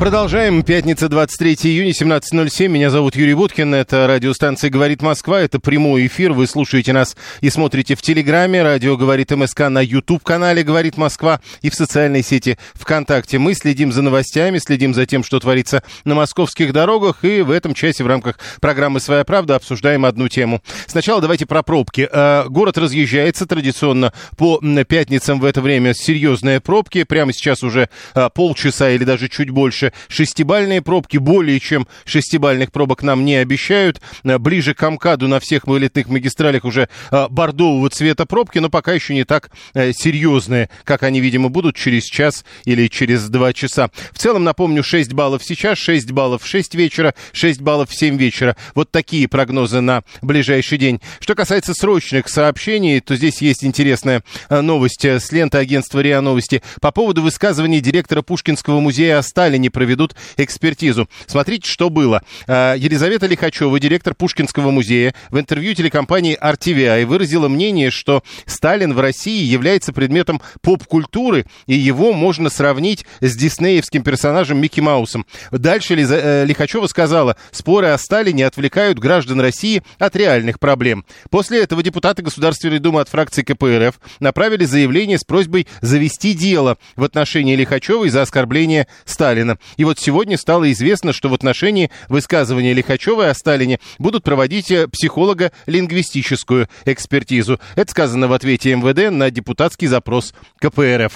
Продолжаем. Пятница, 23 июня, 17:07. Меня зовут Юрий Буткин. Это радиостанция «Говорит Москва». Это прямой эфир. Вы слушаете нас и смотрите в Телеграме. Радио «Говорит МСК» на YouTube-канале «Говорит Москва» и в социальной сети ВКонтакте. Мы следим за новостями, следим за тем, что творится на московских дорогах. И в этом часе в рамках программы «Своя правда» обсуждаем одну тему. Сначала давайте про пробки. Город разъезжается традиционно по пятницам в это время. Серьезные пробки. Прямо сейчас уже полчаса или даже чуть больше. Шестибальные пробки, более чем шестибальных пробок нам не обещают. Ближе к МКАДу на всех вылетных магистралях уже бордового цвета пробки, но пока еще не так серьезные, как они, видимо, будут через час или через два часа. В целом, напомню, 6 баллов сейчас, 6 баллов в 6 вечера, 6 баллов в 7 вечера. Вот такие прогнозы на ближайший день. Что касается срочных сообщений, то здесь есть интересная новость с ленты агентства РИА Новости. По поводу высказываний директора Пушкинского музея о Сталине проведут экспертизу. Смотрите, что было. Елизавета Лихачева, директор Пушкинского музея, в интервью телекомпании RTVI выразила мнение, что Сталин в России является предметом поп-культуры, и его можно сравнить с диснеевским персонажем Микки Маусом. Дальше Лихачева сказала, споры о Сталине отвлекают граждан России от реальных проблем. После этого депутаты Государственной Думы от фракции КПРФ направили заявление с просьбой завести дело в отношении Лихачевой за оскорбление Сталина. И вот сегодня стало известно, что в отношении высказывания Лихачевой о Сталине будут проводить психолого-лингвистическую экспертизу. Это сказано в ответе МВД на депутатский запрос КПРФ.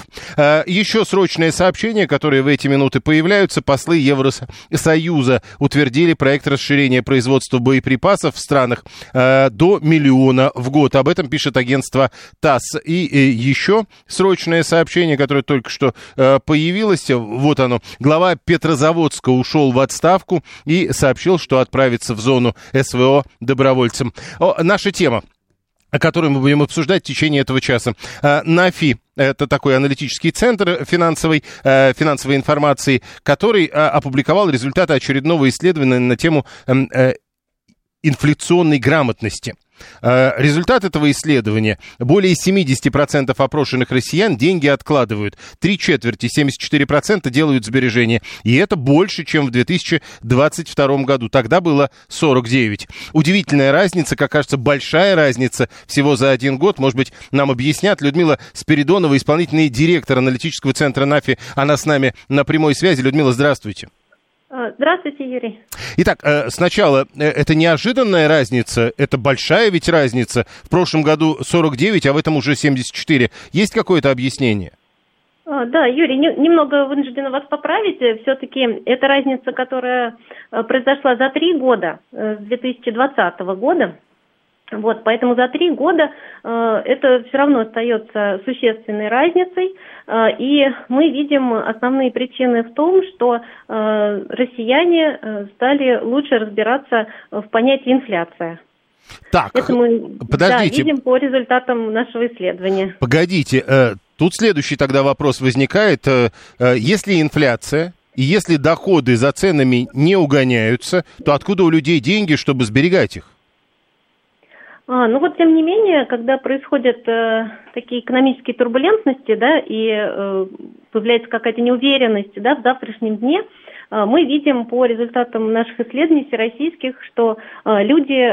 Еще срочное сообщение, которое в эти минуты появляются. Послы Евросоюза утвердили проект расширения производства боеприпасов в странах до 1 миллиона в год. Об этом пишет агентство ТАСС. И еще срочное сообщение, которое только что появилось. Вот оно. Глава Петрозаводска ушел в отставку и сообщил, что отправится в зону СВО добровольцем. Наша тема, которую мы будем обсуждать в течение этого часа. НАФИ. Это такой аналитический центр финансовой информации, который опубликовал результаты очередного исследования на тему инфляционной грамотности. Результат этого исследования. Более 70% опрошенных россиян деньги откладывают. 3/4, 74%, делают сбережения. И это больше, чем в 2022 году. Тогда было 49%. Удивительная разница, как кажется, большая разница всего за один год. Может быть, нам объяснят. Людмила Спиридонова, исполнительный директор аналитического центра НАФИ. Она с нами на прямой связи. Людмила, здравствуйте. Здравствуйте, Юрий. Итак, сначала, это неожиданная разница, это большая ведь разница. В прошлом году 49, а в этом уже 74. Есть какое-то объяснение? Да, Юрий, немного вынуждена вас поправить. Все-таки это разница, которая произошла за 3 года, с 2020 года. Вот, поэтому за 3 года это все равно остается существенной разницей, и мы видим основные причины в том, что россияне стали лучше разбираться в понятии инфляция. Так, это мы, подождите. Да, видим по результатам нашего исследования. Погодите, тут следующий тогда вопрос возникает. Если инфляция, и если доходы за ценами не угоняются, то откуда у людей деньги, чтобы сберегать их? Ну вот, тем не менее, когда происходят такие экономические турбулентности, да, и появляется какая-то неуверенность, да, в завтрашнем дне, мы видим по результатам наших исследований всероссийских, что люди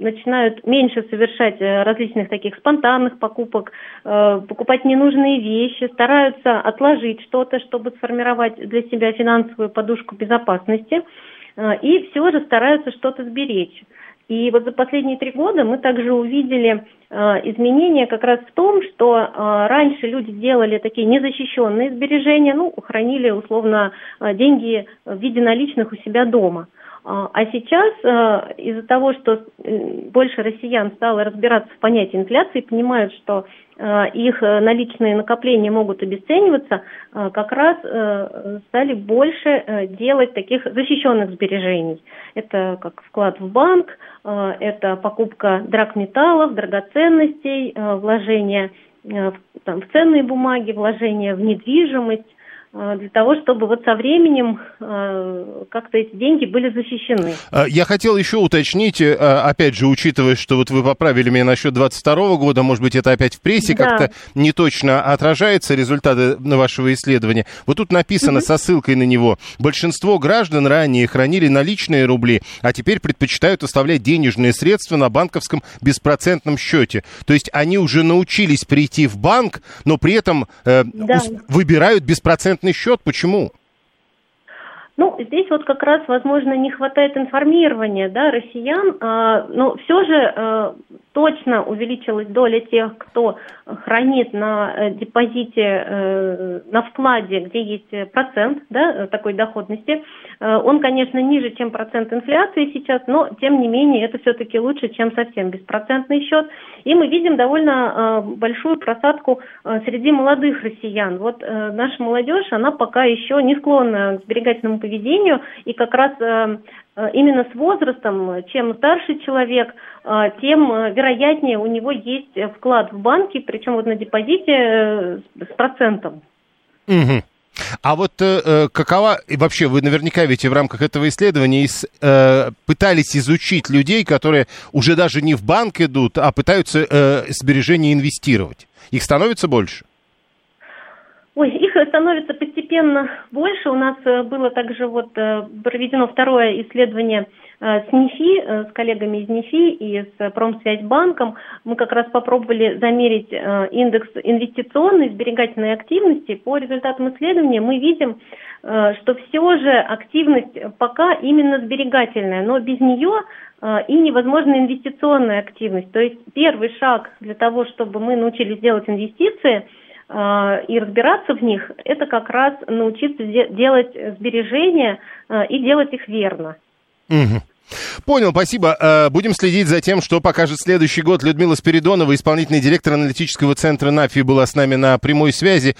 начинают меньше совершать различных таких спонтанных покупок, покупать ненужные вещи, стараются отложить что-то, чтобы сформировать для себя финансовую подушку безопасности, и все же стараются что-то сберечь. И вот за последние 3 года мы также увидели изменения как раз в том, что раньше люди делали такие незащищенные сбережения, ну, хранили условно деньги в виде наличных у себя дома. А сейчас из-за того, что больше россиян стало разбираться в понятии инфляции, понимают, что их наличные накопления могут обесцениваться, как раз стали больше делать таких защищенных сбережений. Это как вклад в банк, это покупка драгметаллов, драгоценностей, вложения в ценные бумаги, вложения в недвижимость, для того, чтобы вот со временем как-то эти деньги были защищены. Я хотел еще уточнить, опять же, учитывая, что вот вы поправили меня насчет 22-го года, может быть, это опять в прессе как-то не точно отражается, результаты вашего исследования. Вот тут написано со ссылкой на него: большинство граждан ранее хранили наличные рубли, а теперь предпочитают оставлять денежные средства на банковском беспроцентном счете. То есть они уже научились прийти в банк, но при этом выбирают беспроцентный счет. Почему? Ну, здесь вот как раз, возможно, не хватает информирования, россиян, но все же точно увеличилась доля тех, кто хранит на депозите, на вкладе, где есть процент, такой доходности. Он, конечно, ниже, чем процент инфляции сейчас, но, тем не менее, это все-таки лучше, чем совсем беспроцентный счет. И мы видим довольно большую просадку среди молодых россиян. Вот наша молодежь, она пока еще не склонна к сберегательному поведению, и как раз именно с возрастом, чем старше человек, тем вероятнее у него есть вклад в банке, причем вот на депозите с процентом. Угу. А вот какова, и вообще вы наверняка ведь в рамках этого исследования пытались изучить людей, которые уже даже не в банк идут, а пытаются сбережения инвестировать. Их становится больше? Их становится постепенно больше. У нас было также вот проведено второе исследование с НИФИ, с коллегами из НИФИ и с Промсвязьбанком. Мы как раз попробовали замерить индекс инвестиционной сберегательной активности. По результатам исследования мы видим, что все же активность пока именно сберегательная, но без нее и невозможна инвестиционная активность. То есть первый шаг для того, чтобы мы научились делать инвестиции и разбираться в них, это как раз научиться делать сбережения и делать их верно. Угу. Понял, спасибо. Будем следить за тем, что покажет следующий год. Людмила Спиридонова, исполнительный директор аналитического центра НАФИ, была с нами на прямой связи.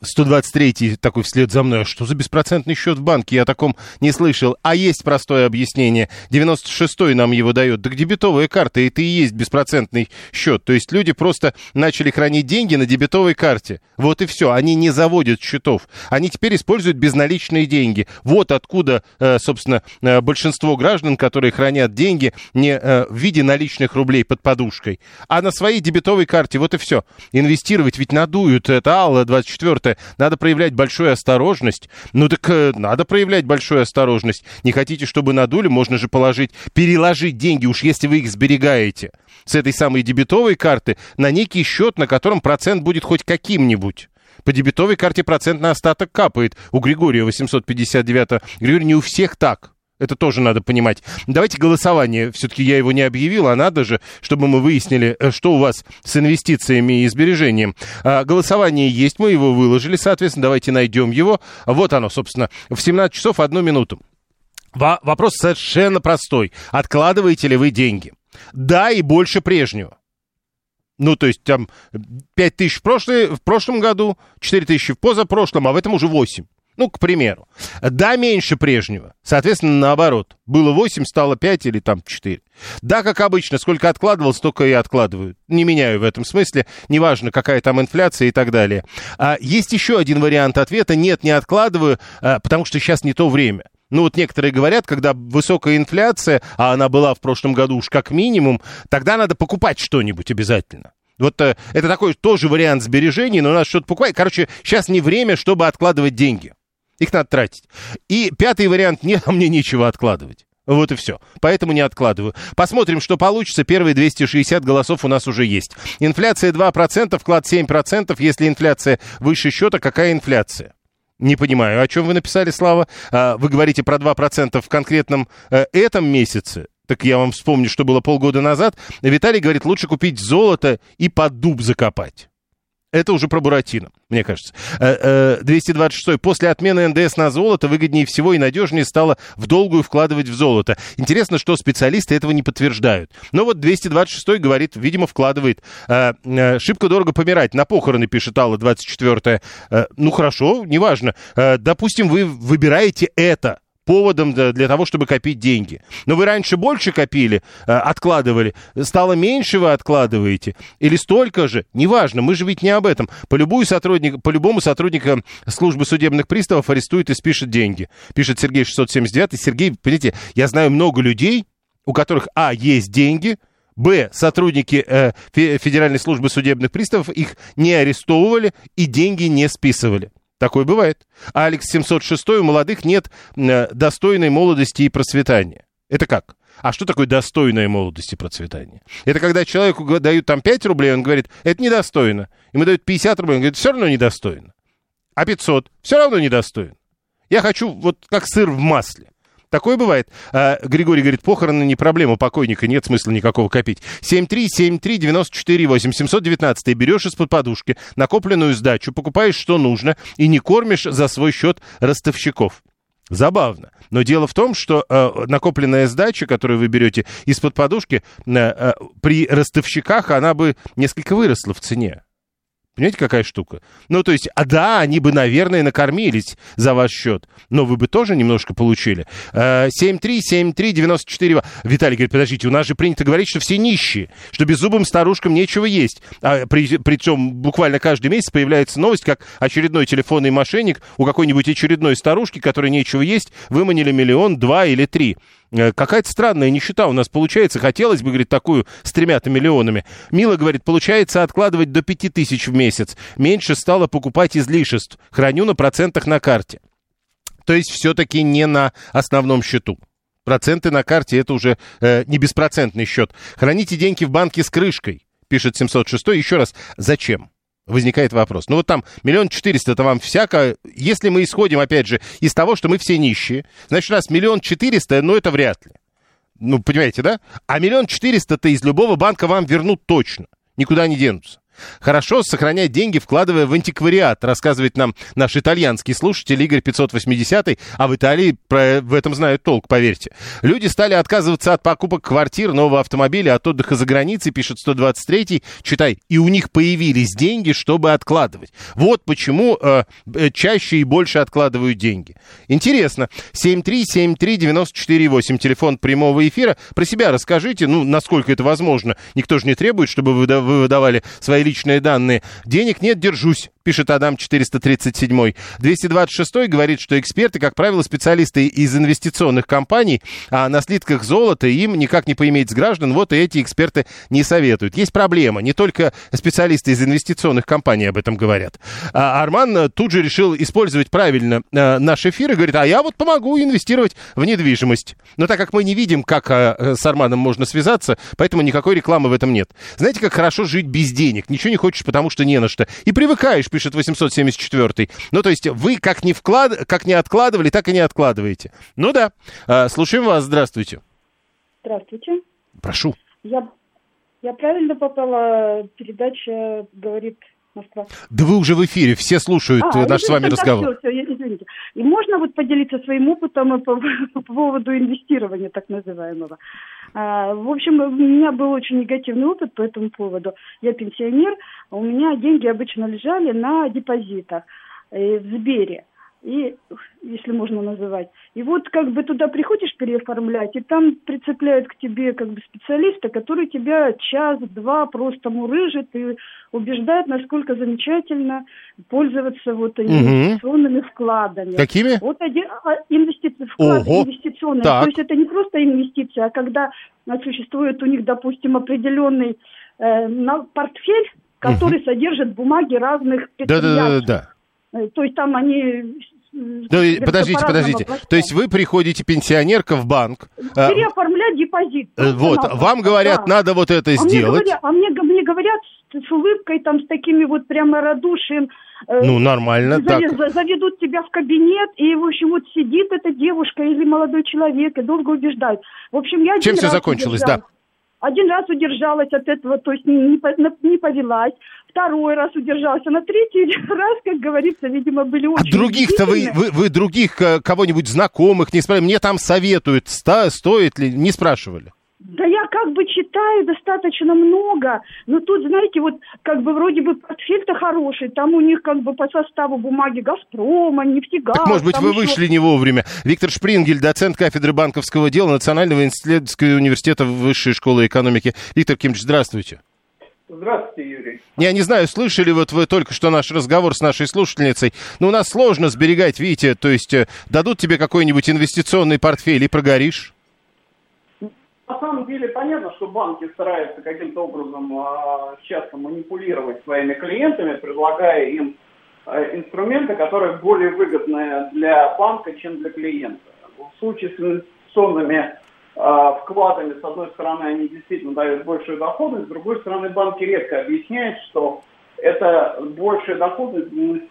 123-й такой вслед за мной. Что за беспроцентный счет в банке? Я о таком не слышал. А есть простое объяснение. 96-й нам его дает. Так дебетовая карта, это и есть беспроцентный счет. То есть люди просто начали хранить деньги на дебетовой карте. Вот и все. Они не заводят счетов. Они теперь используют безналичные деньги. Вот откуда, собственно, большинство граждан, которые хранят деньги не в виде наличных рублей под подушкой, а на своей дебетовой карте. Вот и все. Инвестировать ведь надуют. Это Алла, 24-я. Надо проявлять большую осторожность. Ну так надо проявлять большую осторожность. Не хотите, чтобы надули? Можно же переложить деньги, уж если вы их сберегаете, с этой самой дебетовой карты на некий счет, на котором процент будет хоть каким-нибудь. По дебетовой карте процент на остаток капает. У Григория 859-го. Григорий, не у всех так. Это тоже надо понимать. Давайте голосование. Все-таки я его не объявил, а надо же, чтобы мы выяснили, что у вас с инвестициями и сбережением. Голосование есть, мы его выложили, соответственно, давайте найдем его. Вот оно, собственно, в 17:01. Вопрос совершенно простой. Откладываете ли вы деньги? Да, и больше прежнего. Ну, то есть, там, 5 тысяч в прошлом году, 4 тысячи в позапрошлом, а в этом уже 8. Ну, к примеру. Да, меньше прежнего. Соответственно, наоборот. Было 8, стало 5 или там 4. Да, как обычно, сколько откладывал, столько и откладываю. Не меняю в этом смысле. Неважно, какая там инфляция и так далее. Есть еще один вариант ответа. Нет, не откладываю, потому что сейчас не то время. Ну, вот некоторые говорят, когда высокая инфляция, а она была в прошлом году уж как минимум, тогда надо покупать что-нибудь обязательно. Вот это такой тоже вариант сбережений, но надо что-то покупать. Короче, сейчас не время, чтобы откладывать деньги. Их надо тратить. И пятый вариант: нет, мне нечего откладывать. Вот и все. Поэтому не откладываю. Посмотрим, что получится. Первые 260 голосов у нас уже есть. Инфляция 2%, вклад 7%. Если инфляция выше счета, какая инфляция? Не понимаю, о чем вы написали, Слава. Вы говорите про 2% в конкретном этом месяце. Так я вам вспомню, что было полгода назад. Виталий говорит, лучше купить золото и под дуб закопать. Это уже про Буратино, мне кажется. 226-й. После отмены НДС на золото выгоднее всего и надежнее стало в долгую вкладывать в золото. Интересно, что специалисты этого не подтверждают. Но вот 226-й говорит, видимо, вкладывает. Шибко дорого помирать. На похороны, пишет Алла, 24-я. Ну хорошо, неважно. Допустим, вы выбираете это поводом для того, чтобы копить деньги. Но вы раньше больше копили, откладывали, стало меньше вы откладываете, или столько же, неважно, мы же ведь не об этом. По любому сотрудника службы судебных приставов арестуют и спишут деньги, пишет Сергей 679. Сергей, понимаете, я знаю много людей, у которых, а, есть деньги, б, сотрудники Федеральной службы судебных приставов их не арестовывали и деньги не списывали. Такое бывает. А Алекс 706, у молодых нет достойной молодости и процветания. Это как? А что такое достойная молодость и процветание? Это когда человеку дают там 5 рублей, он говорит, это недостойно. Ему дают 50 рублей, он говорит, все равно недостойно. А 500 все равно недостойно. Я хочу вот как сыр в масле. Такое бывает. Григорий говорит, похороны не проблема, покойника нет смысла никакого копить. 7373948, 719-й. Берешь из-под подушки накопленную сдачу, покупаешь, что нужно, и не кормишь за свой счет ростовщиков. Забавно. Но дело в том, что накопленная сдача, которую вы берете из-под подушки, при ростовщиках она бы несколько выросла в цене. Понимаете, какая штука? Ну, то есть, а да, они бы, наверное, накормились за ваш счет, но вы бы тоже немножко получили. 7-3-7-3-94... Виталий говорит, подождите, у нас же принято говорить, что все нищие, что беззубым старушкам нечего есть. А причем буквально каждый месяц появляется новость, как очередной телефонный мошенник у какой-нибудь очередной старушки, которой нечего есть, выманили 1, 2 или 3 миллиона. Какая-то странная нищета у нас получается. Хотелось бы, говорит, такую с 3 миллионами. Мила говорит, получается откладывать до 5000 в месяц. Меньше стало покупать излишеств. Храню на процентах на карте. То есть все-таки не на основном счету. Проценты на карте — это уже не беспроцентный счет. Храните деньги в банке с крышкой, пишет 706. Еще раз, зачем? Возникает вопрос. Ну вот там 1 400 000, это вам всякое. Если мы исходим, опять же, из того, что мы все нищие, значит, у нас 1 400 000, ну это вряд ли. Ну, понимаете, да? А 1 400 000-то из любого банка вам вернут точно. Никуда не денутся. Хорошо сохранять деньги, вкладывая в антиквариат, рассказывает нам наш итальянский слушатель Игорь 580-й, а в Италии в этом знают толк, поверьте. Люди стали отказываться от покупок квартир, нового автомобиля, от отдыха за границей, пишет 123-й, читай, и у них появились деньги, чтобы откладывать. Вот почему чаще и больше откладывают деньги. Интересно. 7373948, телефон прямого эфира. Про себя расскажите, ну, насколько это возможно. Никто же не требует, чтобы вы выдавали свои личные данные. Денег нет, держусь, пишет Адам 437. 226 говорит, что эксперты, как правило, специалисты из инвестиционных компаний, а на слитках золота им никак не поиметь с граждан, вот и эти эксперты не советуют. Есть проблема, не только специалисты из инвестиционных компаний об этом говорят. А Арман тут же решил использовать правильно наш эфир и говорит, а я вот помогу инвестировать в недвижимость. Но так как мы не видим, как с Арманом можно связаться, поэтому никакой рекламы в этом нет. Знаете, как хорошо жить без денег? Ничего не хочешь, потому что не на что. И привыкаешь, пишет 874-й. Ну, то есть вы как не откладывали, так и не откладываете. Ну да. Слушаем вас. Здравствуйте. Здравствуйте. Прошу. Я правильно попала? Передача «Говорит Москва». Да вы уже в эфире. Все слушают наш с вами разговор. Все, извините. И можно вот поделиться своим опытом по поводу инвестирования так называемого? В общем, у меня был очень негативный опыт по этому поводу. Я пенсионер, у меня деньги обычно лежали на депозитах в Сбере, и, если можно называть. И вот как бы туда приходишь переоформлять, и там прицепляют к тебе как бы специалиста, который тебя 1-2 просто мурыжит и убеждает, насколько замечательно пользоваться вот инвестиционными вкладами. Какими? Вот вклады инвестиционные. Так. То есть это не просто инвестиция, а когда существует у них, допустим, определенный портфель, который содержит бумаги разных предприятий. Да. То есть там они... Подождите. То есть вы приходите, пенсионерка, в банк. Переоформлять депозит. Вот, вам говорят, надо вот это сделать. Мне говорят с улыбкой, там, с такими вот прямо радушием. Ну, нормально. Заведут тебя в кабинет, и, в общем, вот сидит эта девушка или молодой человек, и долго убеждают. В общем, я... Чем все закончилось, да? Один раз удержалась от этого, то есть не повелась. Второй раз удержался. На третий раз, как говорится, видимо, были очень... А других-то вы других кого-нибудь знакомых не спрашивали? Мне там советуют, стоит ли? Не спрашивали? Да я как бы читаю достаточно много, но тут, знаете, вот как бы вроде бы портфель-то хороший, там у них как бы по составу бумаги «Газпрома», «Нефтегаз». Так, может быть, вы вышли не вовремя. Виктор Шпрингель, доцент кафедры банковского дела Национального исследовательского университета Высшей школы экономики. Виктор Кимович, здравствуйте. Здравствуйте, Юрий. Я не знаю, слышали вот вы только что наш разговор с нашей слушательницей, но у нас сложно сберегать, видите, то есть дадут тебе какой-нибудь инвестиционный портфель и прогоришь? На самом деле понятно, что банки стараются каким-то образом часто манипулировать своими клиентами, предлагая им инструменты, которые более выгодны для банка, чем для клиента. В случае с инвестиционными вкладами, с одной стороны, они действительно дают большую доходность, с другой стороны, банки редко объясняют, что эта большая доходность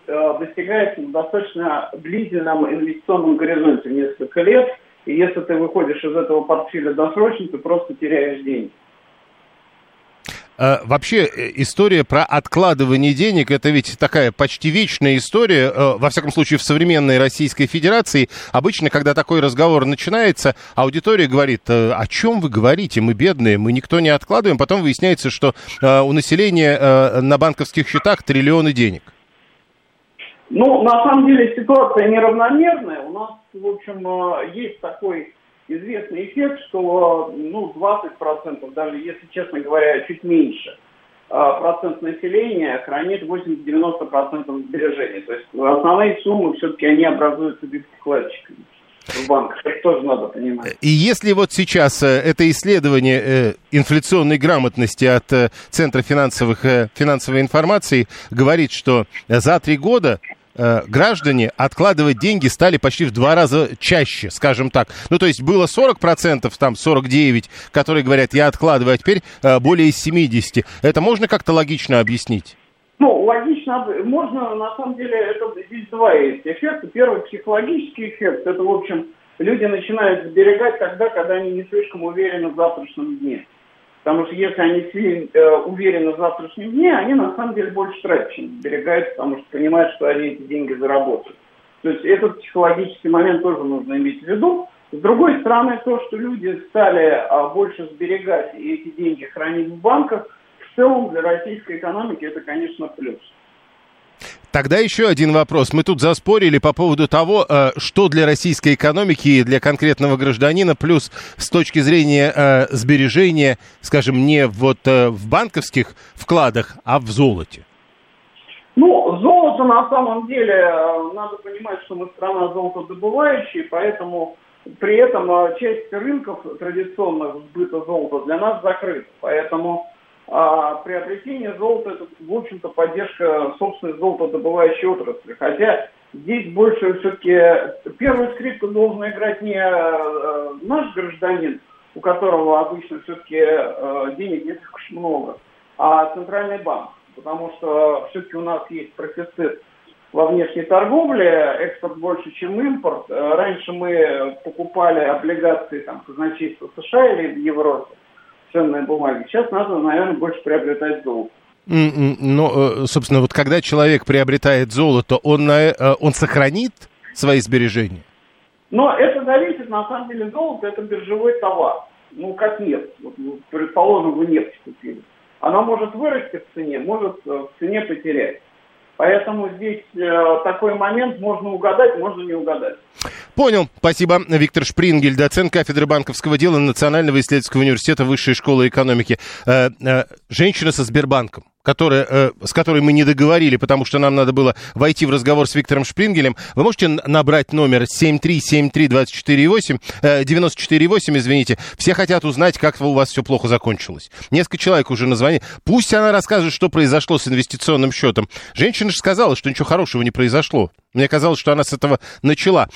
достигается на достаточно длительном инвестиционном горизонте, несколько лет. И если ты выходишь из этого портфеля досрочно, ты просто теряешь деньги. Вообще история про откладывание денег, это ведь такая почти вечная история, во всяком случае в современной Российской Федерации. Обычно, когда такой разговор начинается, аудитория говорит, о чем вы говорите, мы бедные, мы никто не откладываем. Потом выясняется, что у населения на банковских счетах триллионы денег. Ну, на самом деле ситуация неравномерная. У нас, в общем, есть такой известный эффект, что 20%, даже если, честно говоря, чуть меньше, процент населения хранит 80-90% сбережений. То есть основные суммы все-таки они образуются вкладчиками в банках. Это тоже надо понимать. И если вот сейчас это исследование инфляционной грамотности от Центра финансовой информации говорит, что за 3 года граждане откладывать деньги стали почти в 2 раза чаще, скажем так. Ну, то есть было 40%, там 49%, которые говорят, я откладываю, а теперь более 70%. Это можно как-то логично объяснить? Ну, логично можно, на самом деле, это здесь 2 есть эффекта. Первый психологический эффект, это, в общем, люди начинают сберегать тогда, когда они не слишком уверены в завтрашнем дне. Потому что если они уверены в завтрашнем дне, они на самом деле больше тратят, чем сберегают, потому что понимают, что они эти деньги заработают. То есть этот психологический момент тоже нужно иметь в виду. С другой стороны, то, что люди стали больше сберегать и эти деньги хранить в банках, в целом для российской экономики это, конечно, плюс. Тогда еще один вопрос. Мы тут заспорили по поводу того, что для российской экономики и для конкретного гражданина плюс с точки зрения сбережения, скажем, не вот в банковских вкладах, а в золоте. Ну, золото на самом деле, надо понимать, что мы страна золотодобывающая, поэтому при этом часть рынков традиционных сбыта золота для нас закрыта, поэтому... приобретение золота – это, в общем-то, поддержка собственной золотодобывающей отрасли. Хотя здесь больше все-таки первую скрипку должен играть не наш гражданин, у которого обычно все-таки денег не так уж много, а Центральный банк. Потому что все-таки у нас есть профицит во внешней торговле, экспорт больше, чем импорт. Раньше мы покупали облигации там, казначейства США или в Европе. Ценные бумаги. Сейчас надо, наверное, больше приобретать золото. Но, собственно, вот когда человек приобретает золото, он сохранит свои сбережения? Но это зависит, на самом деле, золото – это биржевой товар. Ну, как нефть. Вот, предположим, вы нефть купили. Она может вырасти в цене, может в цене потерять. Поэтому здесь такой момент можно угадать, можно не угадать. Понял. Спасибо. Виктор Шпрингель, доцент кафедры банковского дела Национального исследовательского университета Высшей школы экономики. Женщина со Сбербанком, с которой мы не договорили, потому что нам надо было войти в разговор с Виктором Шпрингелем. Вы можете набрать номер 7373948, извините. Все хотят узнать, как у вас все плохо закончилось. Несколько человек уже назвали. Пусть она расскажет, что произошло с инвестиционным счетом. Женщина же сказала, что ничего хорошего не произошло. Мне казалось, что она с этого начала.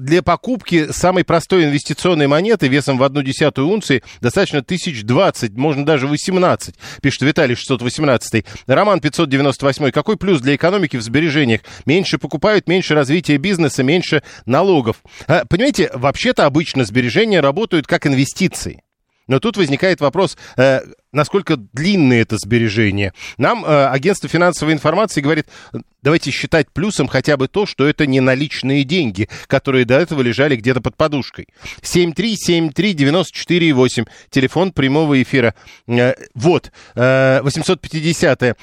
Для покупки самой простой инвестиционной монеты весом в 0,1 унции достаточно 1020, можно даже 18, пишет Виталий 618. Роман 598. Какой плюс для экономики в сбережениях? Меньше покупают, меньше развития бизнеса, меньше налогов. Понимаете, вообще-то обычно сбережения работают как инвестиции. Но тут возникает вопрос, насколько длинное это сбережение. Нам агентство финансовой информации говорит, давайте считать плюсом хотя бы то, что это не наличные деньги, которые до этого лежали где-то под подушкой. 7373948, телефон прямого эфира. 850-е.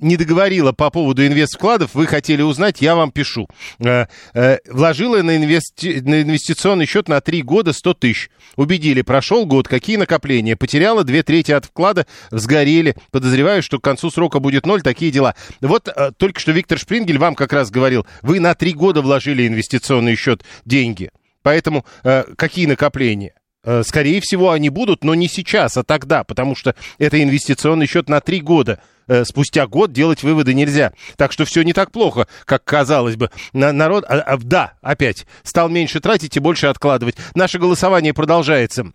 Не договорила по поводу инвест-вкладов, вы хотели узнать, я вам пишу. Вложила на инвестиционный счет на 3 года 100 тысяч. Убедили, прошел год, какие накопления. Потеряла 2/3 от вклада, сгорели. Подозреваю, что к концу срока будет 0, такие дела. Вот только что Виктор Шпрингель вам как раз говорил, вы на 3 года вложили инвестиционный счет деньги. Поэтому какие накопления? Скорее всего, они будут, но не сейчас, а тогда, потому что это инвестиционный счет на 3 года. Спустя год делать выводы нельзя. Так что все не так плохо, как казалось бы. Народ, да, опять, стал меньше тратить и больше откладывать. Наше голосование продолжается.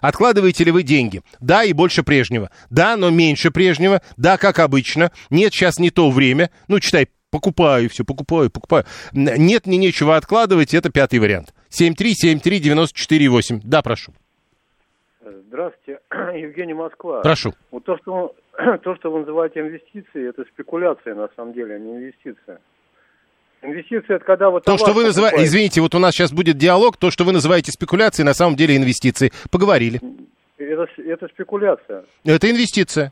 Откладываете ли вы деньги? Да, и больше прежнего. Да, но меньше прежнего. Да, как обычно. Нет, сейчас не то время. Ну, читай, покупаю все, покупаю. Нет, мне нечего откладывать, это 5-й вариант. 7373948. Да, прошу. Здравствуйте, Евгений, Москва. Прошу. Вот то, что вы называете инвестицией, это спекуляция, на самом деле, а не инвестиция. Инвестиция — это когда вот... То, что вы называете... Извините, вот у нас сейчас будет диалог. То, что вы называете спекуляцией, на самом деле инвестиции. Поговорили. Это спекуляция. Это инвестиция.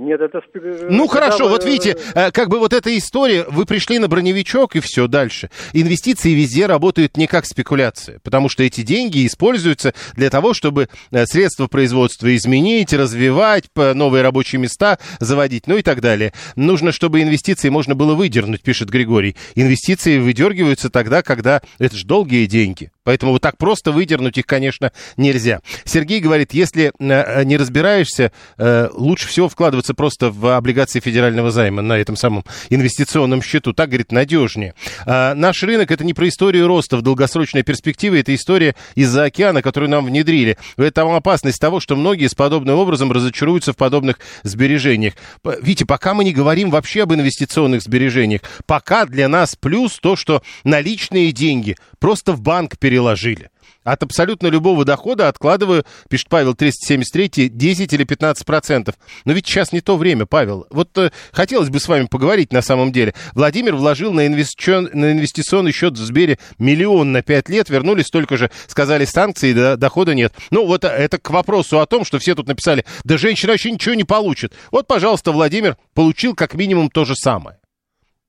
Нет, это... Ну, хорошо, вы... вот видите, как бы вот эта история, вы пришли на броневичок и все, дальше. Инвестиции везде работают не как спекуляция, потому что эти деньги используются для того, чтобы средства производства изменить, развивать, новые рабочие места заводить, ну и так далее. Нужно, чтобы инвестиции можно было выдернуть, пишет Григорий. Инвестиции выдергиваются тогда, когда... Это же долгие деньги. Поэтому вот так просто выдернуть их, конечно, нельзя. Сергей говорит, если не разбираешься, лучше всего вкладываться просто в облигации федерального займа на этом самом инвестиционном счету. Так, говорит, надежнее. Наш рынок — это не про историю роста в долгосрочной перспективе, это история из-за океана, которую нам внедрили. Это опасность того, что многие с подобным образом разочаруются в подобных сбережениях. Видите, пока мы не говорим вообще об инвестиционных сбережениях, пока для нас плюс то, что наличные деньги просто в банк переложили. От абсолютно любого дохода откладываю, пишет Павел 373, 10 или 15%. Но ведь сейчас не то время, Павел. Вот хотелось бы с вами поговорить на самом деле. Владимир вложил на инвестиционный счет в Сбере 1 000 000 на 5 лет, вернулись столько же, сказали санкции, да, дохода нет. Ну вот это к вопросу о том, что все тут написали, да женщина вообще ничего не получит. Вот, пожалуйста, Владимир получил как минимум то же самое.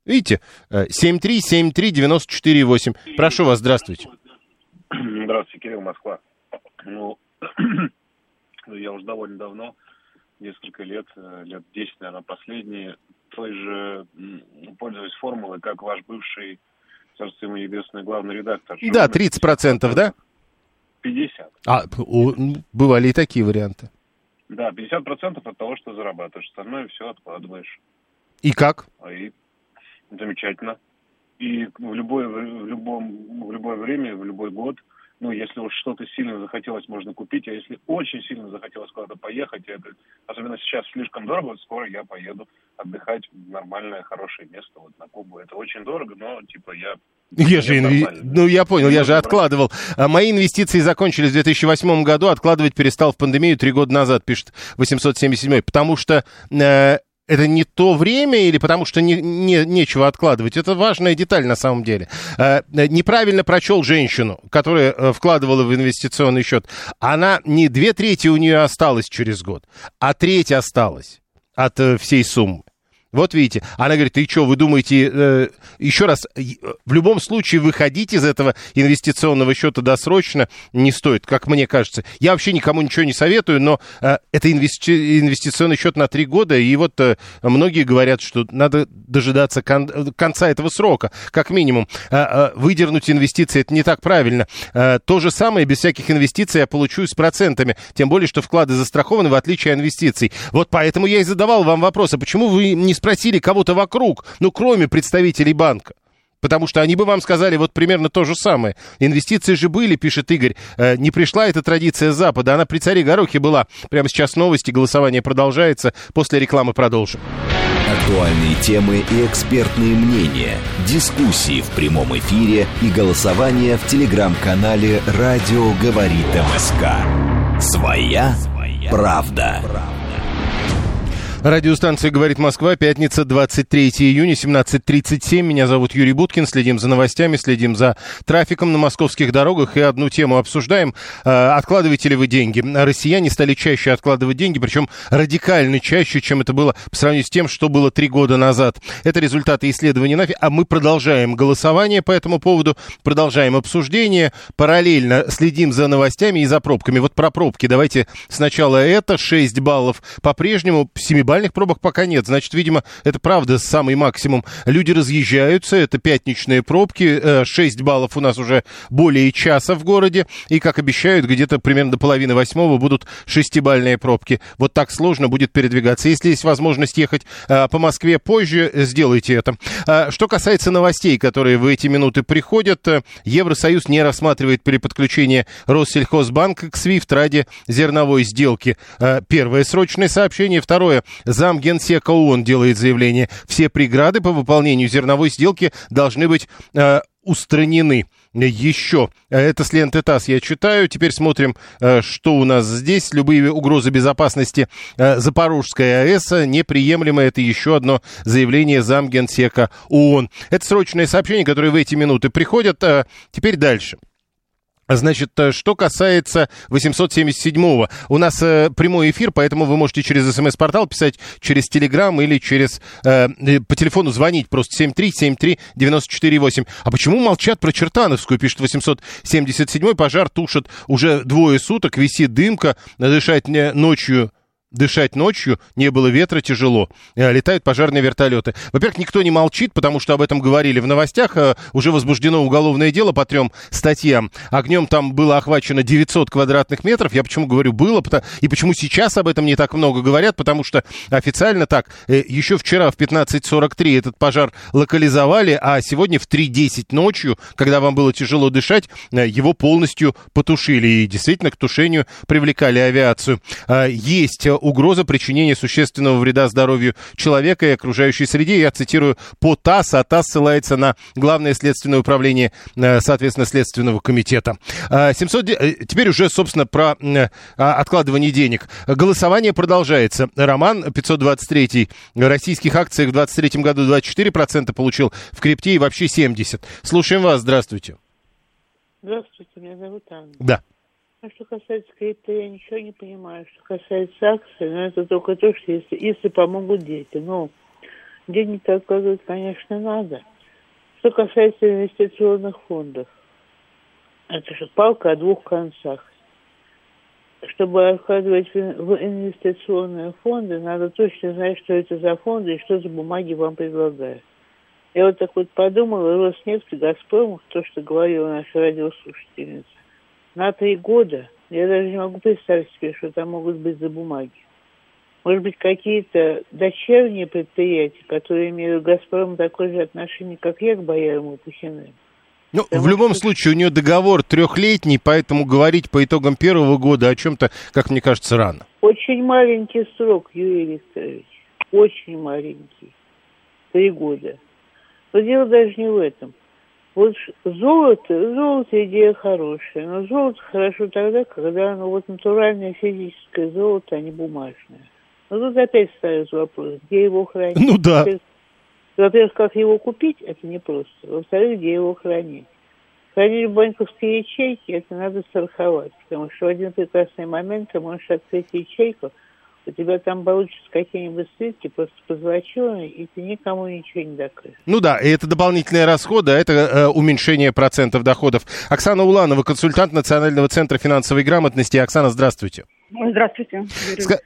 Видите, 7373948. Прошу вас, здравствуйте. Здравствуйте, Кирилл, Москва. Ну, я уже довольно давно, несколько лет 10, наверное, последние, той же, пользуясь формулой, как ваш бывший, кажется, ему известный главный редактор. Да, 30%, да? 50%. Бывали и такие варианты. Да, 50% от того, что зарабатываешь, остальное все откладываешь. И как? И замечательно. И в любое время, в любой год, ну, если уж что-то сильно захотелось, можно купить, а если очень сильно захотелось куда-то поехать, это, особенно сейчас слишком дорого, вот скоро я поеду отдыхать в нормальное, хорошее место, вот на Кубу. Это очень дорого, но, типа, я понял, я же откладывал. Мои инвестиции закончились в 2008 году, откладывать перестал в пандемию 3 года назад, пишет 877-й, потому что... Это не то время или потому что нечего откладывать? Это важная деталь на самом деле. Неправильно прочел женщину, которая вкладывала в инвестиционный счет. Она не 2/3 у нее осталось через год, а 1/3 осталась от всей суммы. Вот видите, она говорит, и что, вы думаете, еще раз, в любом случае выходить из этого инвестиционного счета досрочно не стоит, как мне кажется. Я вообще никому ничего не советую, но это инвестиционный счет на 3 года, и вот многие говорят, что надо дожидаться конца этого срока, как минимум. Выдернуть инвестиции — это не так правильно. То же самое, без всяких инвестиций я получу с процентами, тем более, что вклады застрахованы в отличие от инвестиций. Вот поэтому я и задавал вам вопрос, а почему вы не спросили кого-то вокруг, ну, кроме представителей банка. Потому что они бы вам сказали вот примерно то же самое. Инвестиции же были, пишет Игорь. Не пришла эта традиция с Запада, она при царе Горохе была. Прямо сейчас новости, голосование продолжается. После рекламы продолжим. Актуальные темы и экспертные мнения. Дискуссии в прямом эфире и голосование в телеграм-канале «Радио говорит МСК». Своя правда. Радиостанция «Говорит Москва», пятница, 23 июня, 17:37. Меня зовут Юрий Буткин. Следим за новостями, следим за трафиком на московских дорогах и одну тему обсуждаем. Откладываете ли вы деньги? Россияне стали чаще откладывать деньги, причем радикально чаще, чем это было по сравнению с тем, что было 3 года назад. Это результаты исследований НАФИ. А мы продолжаем голосование по этому поводу, продолжаем обсуждение. Параллельно следим за новостями и за пробками. Вот про пробки. Давайте сначала это. 6 баллов по-прежнему, 7 баллов. Бальных пробок пока нет. Значит, видимо, это правда самый максимум. Люди разъезжаются. Это пятничные пробки. 6 баллов у нас уже более часа в городе. И, как обещают, где-то примерно до 7:30 будут 6-бальные пробки. Вот так сложно будет передвигаться. Если есть возможность ехать по Москве позже, сделайте это. Что касается новостей, которые в эти минуты приходят, Евросоюз не рассматривает переподключение Россельхозбанка к SWIFT ради зерновой сделки. Первое срочное сообщение. Второе. Зам Генсека ООН делает заявление. Все преграды по выполнению зерновой сделки должны быть устранены. Еще. Это с ленты ТАСС я читаю. Теперь смотрим, что у нас здесь. Любые угрозы безопасности Запорожской АЭС неприемлемы. Это еще одно заявление замгенсека ООН. Это срочные сообщения, которые в эти минуты приходят. Теперь дальше. Значит, что касается 877-го, у нас прямой эфир, поэтому вы можете через СМС-портал писать, через Телеграм или через по телефону звонить, просто 73-73-94-8. А почему молчат про Чертановскую, пишет 877-й, пожар тушат уже 2 суток, висит дымка, дышать ночью, не было ветра, тяжело. Летают пожарные вертолеты. Во-первых, никто не молчит, потому что об этом говорили в новостях. Уже возбуждено уголовное дело по 3 статьям. Огнем там было охвачено 900 квадратных метров. Я почему говорю «было», и почему сейчас об этом не так много говорят, потому что официально так. Еще вчера в 15:43 этот пожар локализовали, а сегодня в 3:10 ночью, когда вам было тяжело дышать, его полностью потушили. И действительно к тушению привлекали авиацию. Есть угроза причинения существенного вреда здоровью человека и окружающей среде. Я цитирую по ТАСС, а ТАСС ссылается на Главное следственное управление, соответственно, Следственного комитета. Теперь уже, собственно, про откладывание денег. Голосование продолжается. Роман, 523-й, российских акций в 2023 году 24% получил, в крипте и вообще 70%. Слушаем вас, здравствуйте. Здравствуйте, меня зовут Анна. Да. А что касается крипто, я ничего не понимаю. Что касается акций, ну, это только то, что если помогут дети. Ну, деньги-то откладывать, конечно, надо. Что касается инвестиционных фондов, это же палка о двух концах. Чтобы откладывать в инвестиционные фонды, надо точно знать, что это за фонды и что за бумаги вам предлагают. Я вот так вот подумала, Роснефть и Газпром, то, что говорила наша радиослушательница, на 3 года, я даже не могу представить себе, что там могут быть за бумаги. Может быть, какие-то дочерние предприятия, которые имеют к «Газпрому» такое же отношение, как я к Боярам и Пухиным. Ну, потому в любом случае, у нее договор 3-летний, поэтому говорить по итогам 1-го года о чем-то, как мне кажется, рано. Очень маленький срок, Юрий Викторович. Очень маленький. 3 года. Но дело даже не в этом. Вот золото идея хорошая, но золото хорошо тогда, когда оно вот натуральное физическое золото, а не бумажное. Но тут опять ставится вопрос, где его хранить. Ну да. Во-первых, как его купить, это непросто. Во-вторых, где его хранить. Хранить в банковские ячейки, это надо страховать, потому что в один прекрасный момент ты можешь открыть ячейку, у тебя там получатся какие-нибудь ссылки просто позолоченные, и ты никому ничего не докажешь. Ну да, и это дополнительные расходы, а это уменьшение процентов доходов. Оксана Уланова, консультант Национального центра финансовой грамотности. Оксана, здравствуйте. Здравствуйте.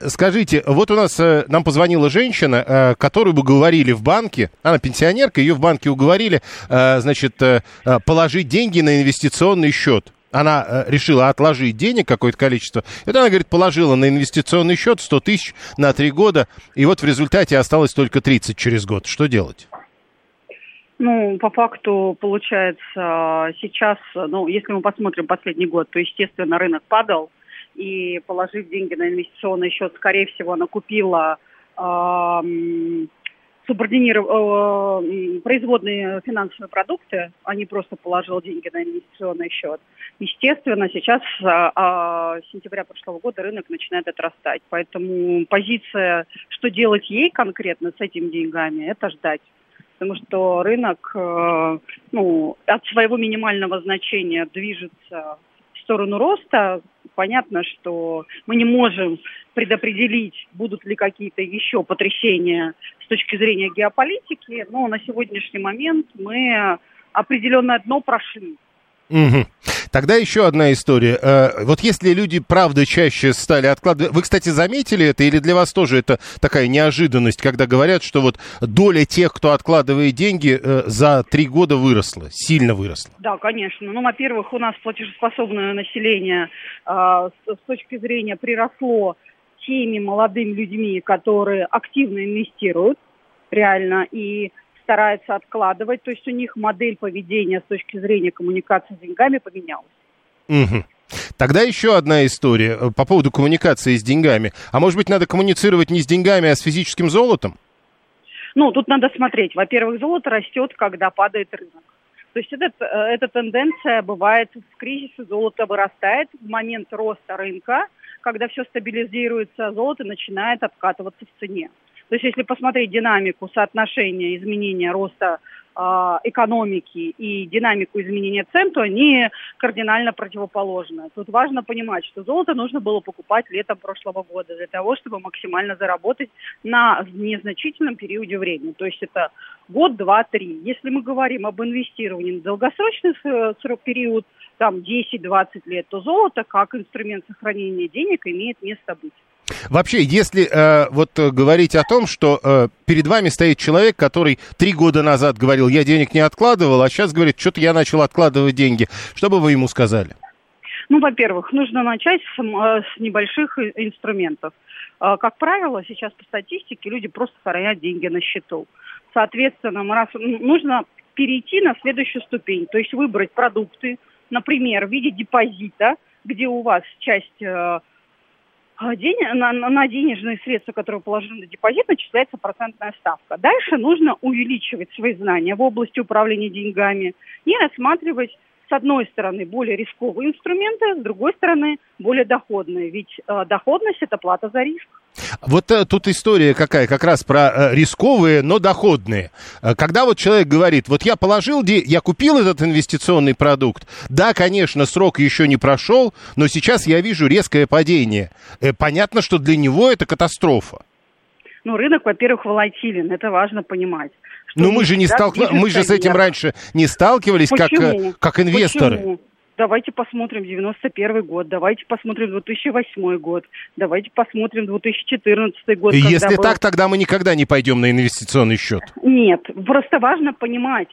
Скажите, вот у нас нам позвонила женщина, которую бы говорили в банке, она пенсионерка, ее в банке уговорили, положить деньги на инвестиционный счет. Она решила отложить денег какое-то количество. И она, говорит, положила на инвестиционный счет 100 тысяч на 3 года. И вот в результате осталось только 30 через год. Что делать? Ну, по факту, получается, сейчас, ну, если мы посмотрим последний год, то, естественно, рынок падал. И положив деньги на инвестиционный счет, скорее всего, она купила производные финансовые продукты, а не просто положил деньги на инвестиционный счет. Естественно, сейчас с сентября прошлого года рынок начинает отрастать. Поэтому позиция, что делать ей конкретно с этими деньгами, это ждать. Потому что рынок от своего минимального значения движется в сторону роста. Понятно, что мы не можем предопределить, будут ли какие-то еще потрясения с точки зрения геополитики, но на сегодняшний момент мы определенное дно прошли. Угу. Тогда еще одна история. Вот если люди, правда, чаще стали откладывать... Вы, кстати, заметили это или для вас тоже это такая неожиданность, когда говорят, что вот доля тех, кто откладывает деньги, за 3 года выросла, сильно выросла? Да, конечно. Ну, во-первых, у нас платежеспособное население с точки зрения приросло теми молодыми людьми, которые активно инвестируют, реально, и стараются откладывать, то есть у них модель поведения с точки зрения коммуникации с деньгами поменялась. Угу. Тогда еще одна история по поводу коммуникации с деньгами. А может быть, надо коммуницировать не с деньгами, а с физическим золотом? Ну, тут надо смотреть. Во-первых, золото растет, когда падает рынок. То есть эта тенденция бывает в кризисе, золото вырастает в момент роста рынка, когда все стабилизируется, золото начинает откатываться в цене. То есть если посмотреть динамику соотношения изменения роста экономики и динамику изменения цен, то они кардинально противоположны. Тут важно понимать, что золото нужно было покупать летом прошлого года для того, чтобы максимально заработать на незначительном периоде времени. То есть это год, два, три. Если мы говорим об инвестировании в долгосрочный период, там 10-20 лет, то золото как инструмент сохранения денег имеет место быть. Вообще, если вот говорить о том, что перед вами стоит человек, который 3 года назад говорил, я денег не откладывал, а сейчас говорит, что-то я начал откладывать деньги, что бы вы ему сказали? Ну, во-первых, нужно начать с небольших инструментов. Как правило, сейчас по статистике люди просто хранят деньги на счету. Соответственно, нужно перейти на следующую ступень, то есть выбрать продукты, например, в виде депозита, где у вас часть... На денежные средства, которые положены на депозит, начисляется процентная ставка. Дальше нужно увеличивать свои знания в области управления деньгами и рассматривать, с одной стороны, более рисковые инструменты, с другой стороны, более доходные. Ведь доходность – это плата за риск. Вот тут история какая, как раз про рисковые, но доходные. Когда вот человек говорит, вот я положил, я купил этот инвестиционный продукт, да, конечно, срок еще не прошел, но сейчас я вижу резкое падение. Понятно, что для него это катастрофа. Ну, рынок, во-первых, волатилен, это важно понимать. Но мы же с этим раньше не сталкивались, как инвесторы. Почему? Давайте посмотрим 91 год, давайте посмотрим 2008 год, давайте посмотрим 2014 год. И если так, тогда мы никогда не пойдем на инвестиционный счет. Нет, просто важно понимать,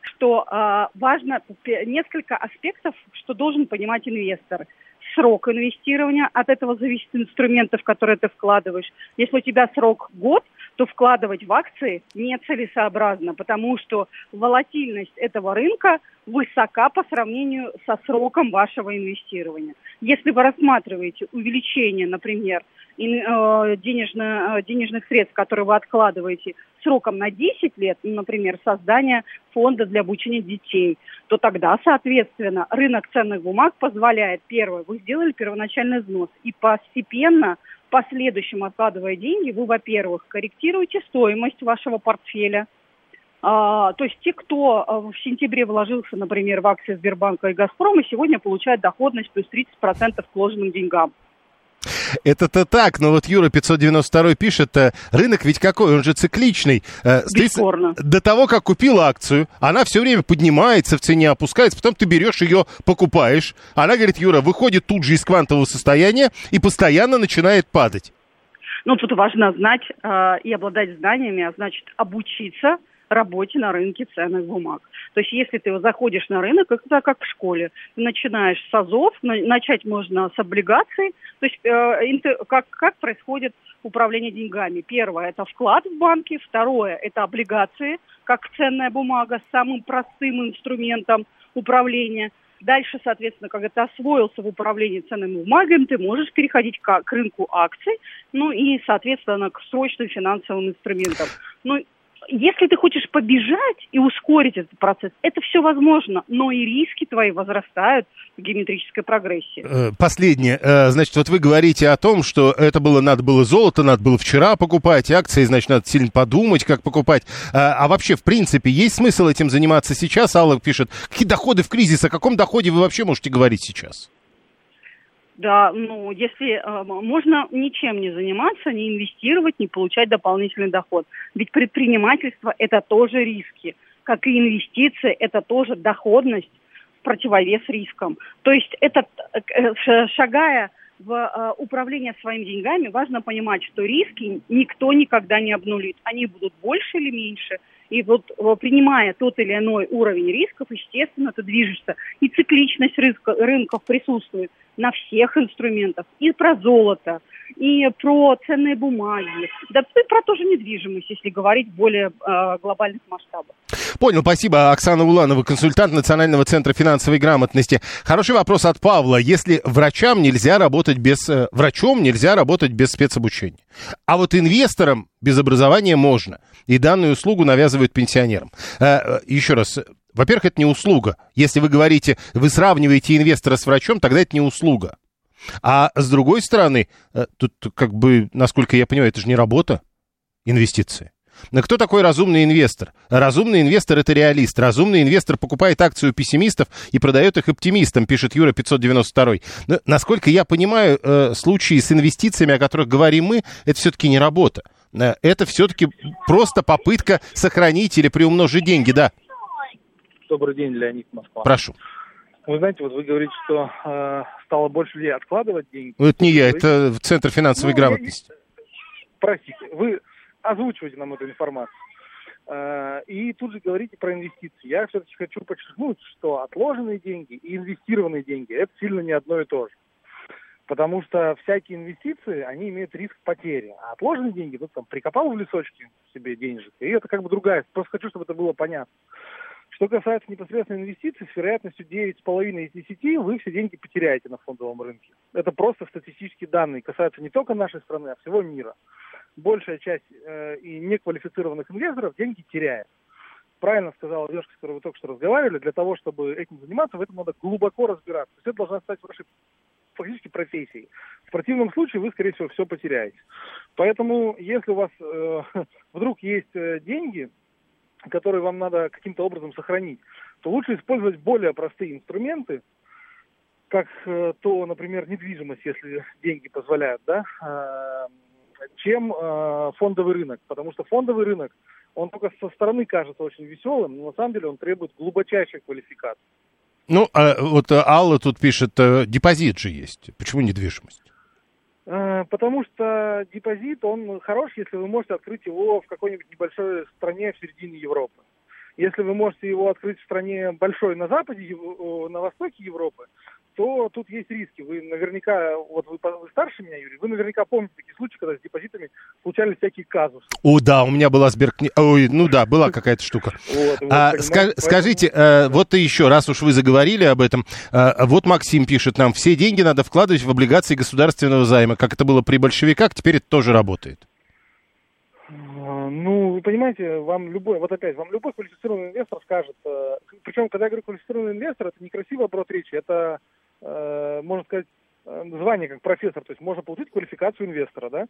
что важно несколько аспектов, что должен понимать инвестор. Срок инвестирования, от этого зависит инструменты, в которые ты вкладываешь. Если у тебя срок год, то вкладывать в акции нецелесообразно, потому что волатильность этого рынка высока по сравнению со сроком вашего инвестирования. Если вы рассматриваете увеличение, например, денежных средств, которые вы откладываете сроком на 10 лет, например, создание фонда для обучения детей, то тогда, соответственно, рынок ценных бумаг позволяет, первое, вы сделали первоначальный взнос, и постепенно, в последующем, откладывая деньги, вы, во-первых, корректируете стоимость вашего портфеля. То есть те, кто в сентябре вложился, например, в акции Сбербанка и Газпрома, сегодня получают доходность плюс 30% к вложенным деньгам. Это-то так, но вот Юра 592 пишет, рынок ведь какой, он же цикличный. Бесспорно. До того, как купил акцию, она все время поднимается в цене, опускается, потом ты берешь ее, покупаешь. Она, говорит, Юра, выходит тут же из квантового состояния и постоянно начинает падать. Ну, тут важно знать и обладать знаниями, а значит обучиться работе на рынке ценных бумаг. То есть если ты заходишь на рынок, это как в школе, ты начинаешь с азов, начать можно с облигаций. То есть как происходит управление деньгами? Первое – это вклад в банки, второе – это облигации, как ценная бумага с самым простым инструментом управления. Дальше, соответственно, когда ты освоился в управлении ценными бумагами, ты можешь переходить к рынку акций, ну и, соответственно, к срочным финансовым инструментам. Ну если ты хочешь побежать и ускорить этот процесс, это все возможно, но и риски твои возрастают в геометрической прогрессии. Последнее. Значит, вот вы говорите о том, что это было, надо было золото, надо было вчера покупать акции, значит, надо сильно подумать, как покупать. А вообще, в принципе, есть смысл этим заниматься сейчас? Алла пишет, какие доходы в кризис, о каком доходе вы вообще можете говорить сейчас? Да, ну, если можно ничем не заниматься, не инвестировать, не получать дополнительный доход. Ведь предпринимательство – это тоже риски. Как и инвестиции, это тоже доходность в противовес рискам. То есть, это, шагая в управление своими деньгами, важно понимать, что риски никто никогда не обнулит. Они будут больше или меньше. И вот принимая тот или иной уровень рисков, естественно, ты движешься. И цикличность рынков присутствует на всех инструментах. И про золото, и про ценные бумаги. Да и про ту же недвижимость, если говорить в более глобальных масштабах. Понял, спасибо. Оксана Уланова, консультант Национального центра финансовой грамотности. Хороший вопрос от Павла. Если врачам нельзя работать без... Врачом нельзя работать без спецобучения. А вот инвесторам без образования можно. И данную услугу навязывают пенсионерам. Еще раз... Во-первых, это не услуга. Если вы говорите, вы сравниваете инвестора с врачом, тогда это не услуга. А с другой стороны, тут как бы, насколько я понимаю, это же не работа, инвестиции. Но кто такой разумный инвестор? Разумный инвестор – это реалист. Разумный инвестор покупает акции у пессимистов и продает их оптимистам, пишет Юра 592. Но, насколько я понимаю, случаи с инвестициями, о которых говорим мы, это все-таки не работа. Это все-таки просто попытка сохранить или приумножить деньги, да. Добрый день, Леонид, Москва. Прошу. Вы знаете, вот вы говорите, что стало больше людей откладывать деньги. Ну, это не я, это Центр финансовой грамотности. Простите, вы озвучиваете нам эту информацию. И тут же говорите про инвестиции. Я все-таки хочу подчеркнуть, что отложенные деньги и инвестированные деньги – это сильно не одно и то же. Потому что всякие инвестиции, они имеют риск потери. А отложенные деньги, ну, там, прикопал в лесочке себе денежек, и это как бы другая. Просто хочу, чтобы это было понятно. Что касается непосредственно инвестиций, с вероятностью 9,5 из 10 вы все деньги потеряете на фондовом рынке. Это просто статистические данные, касаются не только нашей страны, а всего мира. Большая часть и неквалифицированных инвесторов деньги теряет. Правильно сказала девушка, с которой вы только что разговаривали, для того, чтобы этим заниматься, в этом надо глубоко разбираться. То есть это должна стать вашей фактически профессией. В противном случае вы, скорее всего, все потеряете. Поэтому, если у вас вдруг есть деньги, которые вам надо каким-то образом сохранить, то лучше использовать более простые инструменты, как то, например, недвижимость, если деньги позволяют, да, чем фондовый рынок. Потому что фондовый рынок, он только со стороны кажется очень веселым, но на самом деле он требует глубочайшей квалификации. Ну, а вот Алла тут пишет, депозит же есть. Почему недвижимость? Потому что депозит, он хорош, если вы можете открыть его в какой-нибудь небольшой стране в середине Европы. Если вы можете его открыть в стране большой на западе, на востоке Европы, то тут есть риски. Вы наверняка, вот вы старше меня, Юрий, вы наверняка помните такие случаи, когда с депозитами случались всякие казусы. О, да, у меня была была какая-то штука. Скажите, вот и еще, раз уж вы заговорили об этом, вот Максим пишет нам, все деньги надо вкладывать в облигации государственного займа. Как это было при большевиках, теперь это тоже работает. Ну, вы понимаете, вам любой квалифицированный инвестор скажет, причем, когда я говорю квалифицированный инвестор, это некрасивый оборот речи, это, можно сказать, звание как профессор, то есть можно получить квалификацию инвестора, да,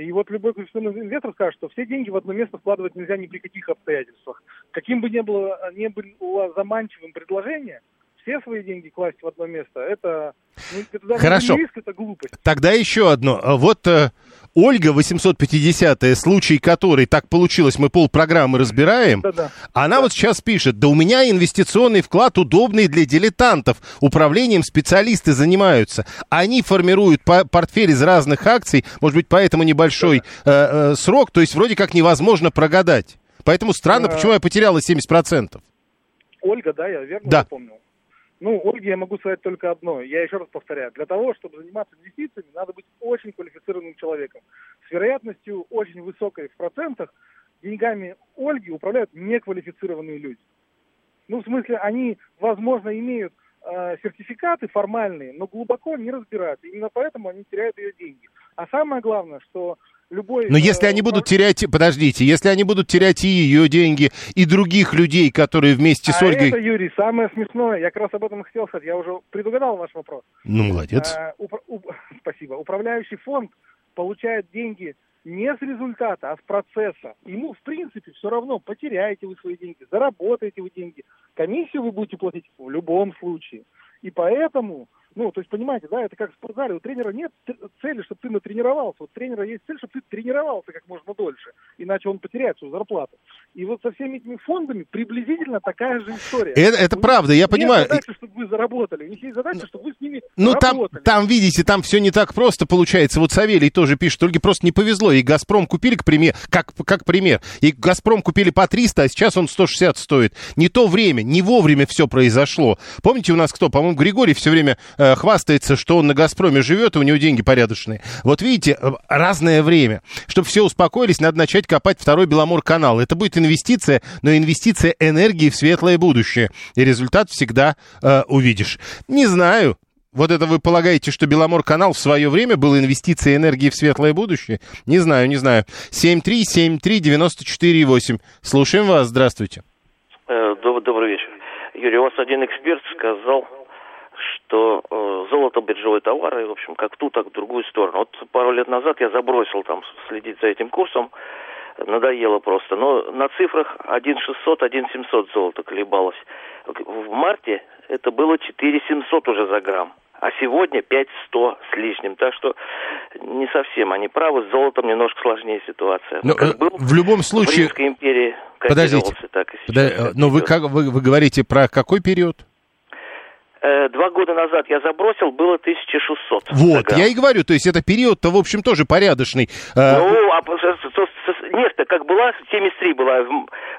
и вот любой квалифицированный инвестор скажет, что все деньги в одно место вкладывать нельзя ни при каких обстоятельствах, каким бы ни было заманчивым предложение, все свои деньги класть в одно место, это даже хорошо. Не риск, это глупость. Тогда еще одно. Вот Ольга 850-я, случай которой так получилось, мы полпрограммы разбираем, да-да. Она да. Вот сейчас пишет, да у меня инвестиционный вклад удобный для дилетантов, управлением специалисты занимаются, они формируют портфель из разных акций, может быть, поэтому небольшой срок, то есть вроде как невозможно прогадать. Поэтому странно, почему я потеряла 70%. Ольга, да, я верно запомнил? Ну, Ольге я могу сказать только одно. Я еще раз повторяю. Для того, чтобы заниматься инвестициями, надо быть очень квалифицированным человеком. С вероятностью очень высокой в процентах деньгами Ольги управляют неквалифицированные люди. Ну, в смысле, они, возможно, имеют сертификаты формальные, но глубоко не разбираются. Именно поэтому они теряют ее деньги. А самое главное, что любой... Но если они будут терять... Подождите, если они будут терять и ее деньги, и других людей, которые вместе с Ольгой... это, Юрий, самое смешное. Я как раз об этом и хотел сказать. Я уже предугадал ваш вопрос. Ну, молодец. Спасибо. Управляющий фонд получает деньги не с результата, а с процесса. Ему, в принципе, все равно, потеряете вы свои деньги, заработаете вы деньги. Комиссию вы будете платить в любом случае. И поэтому... Ну, то есть, понимаете, да, это как в спортзале. У тренера нет цели, чтобы ты натренировался. У тренера есть цель, чтобы ты тренировался как можно дольше. Иначе он потеряет свою зарплату. И вот со всеми этими фондами приблизительно такая же история. Это правда, я понимаю. У них есть задача, чтобы вы заработали. У них есть задача, чтобы вы с ними работали. Ну, там, видите, там все не так просто получается. Вот Савелий тоже пишет, Ольге просто не повезло. И «Газпром» купили, к примеру, как пример. И «Газпром» купили по 300, а сейчас он 160 стоит. Не то время, не вовремя все произошло. Помните, у нас кто? По-моему, Григорий все время... хвастается, что он на «Газпроме» живет, и у него деньги порядочные. Вот видите, разное время. Чтобы все успокоились, надо начать копать второй Беломорканал. Это будет инвестиция, но инвестиция энергии в светлое будущее. И результат всегда увидишь. Не знаю. Вот это вы полагаете, что Беломорканал в свое время был инвестицией энергии в светлое будущее? Не знаю, не знаю. 7373948. Слушаем вас. Здравствуйте. Добрый вечер. Юрий, у вас один эксперт сказал... что золото биржевой товар, и, в общем, как в ту, так в другую сторону. Вот пару лет назад я забросил там следить за этим курсом, надоело просто. Но на цифрах 1,600, 1,700 золото колебалось. В марте это было 4,700 уже за грамм, а сегодня 5,100 с лишним. Так что не совсем они правы, с золотом немножко сложнее ситуация. Но, как был в любом случае... в Римской империи котировался, так и сейчас. Но вы говорите про какой период? 2 года назад я забросил, было 1600. Вот, я и говорю, то есть это период-то, в общем, тоже порядочный. Ну, нефть-то как была, 73 была